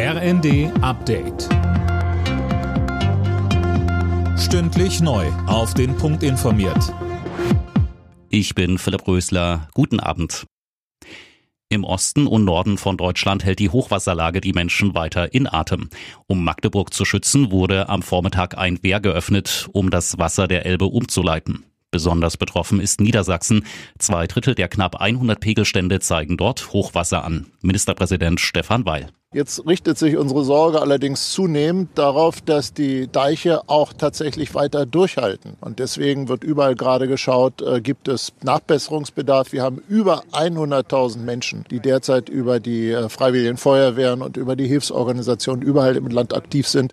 RND Update. Stündlich neu auf den Punkt informiert. Ich bin Philipp Rösler. Guten Abend. Im Osten und Norden von Deutschland hält die Hochwasserlage die Menschen weiter in Atem. Um Magdeburg zu schützen, wurde am Vormittag ein Wehr geöffnet, um das Wasser der Elbe umzuleiten. Besonders betroffen ist Niedersachsen. 2/3 der knapp 100 Pegelstände zeigen dort Hochwasser an. Ministerpräsident Stefan Weil. Jetzt richtet sich unsere Sorge allerdings zunehmend darauf, dass die Deiche auch tatsächlich weiter durchhalten. Und deswegen wird überall gerade geschaut, gibt es Nachbesserungsbedarf. Wir haben über 100.000 Menschen, die derzeit über die Freiwilligen Feuerwehren und über die Hilfsorganisationen überall im Land aktiv sind.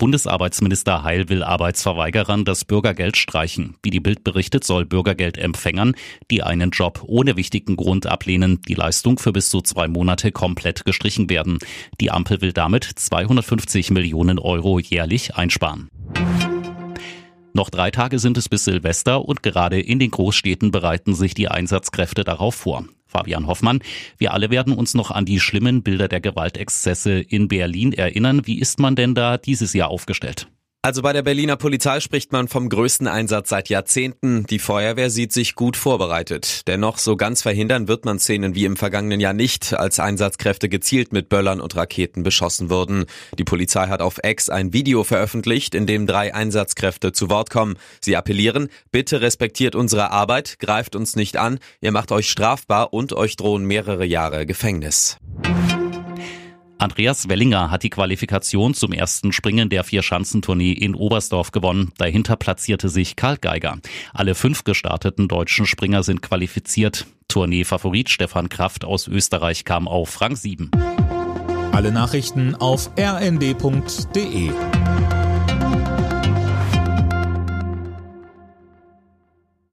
Bundesarbeitsminister Heil will Arbeitsverweigerern das Bürgergeld streichen. Wie die Bild berichtet, soll Bürgergeldempfängern, die einen Job ohne wichtigen Grund ablehnen, die Leistung für bis zu 2 Monate komplett gestrichen werden. Die Ampel will damit 250 Millionen Euro jährlich einsparen. Noch 3 Tage sind es bis Silvester und gerade in den Großstädten bereiten sich die Einsatzkräfte darauf vor. Fabian Hoffmann, wir alle werden uns noch an die schlimmen Bilder der Gewaltexzesse in Berlin erinnern. Wie ist man denn da dieses Jahr aufgestellt? Also bei der Berliner Polizei spricht man vom größten Einsatz seit Jahrzehnten. Die Feuerwehr sieht sich gut vorbereitet. Dennoch, so ganz verhindern wird man Szenen wie im vergangenen Jahr nicht, als Einsatzkräfte gezielt mit Böllern und Raketen beschossen wurden. Die Polizei hat auf X ein Video veröffentlicht, in dem 3 Einsatzkräfte zu Wort kommen. Sie appellieren: Bitte respektiert unsere Arbeit, greift uns nicht an, ihr macht euch strafbar und euch drohen mehrere Jahre Gefängnis. Andreas Wellinger hat die Qualifikation zum ersten Springen der Vier-Schanzentournee in Oberstdorf gewonnen. Dahinter platzierte sich Karl Geiger. Alle 5 gestarteten deutschen Springer sind qualifiziert. Tournee-Favorit Stefan Kraft aus Österreich kam auf Rang 7. Alle Nachrichten auf rnd.de.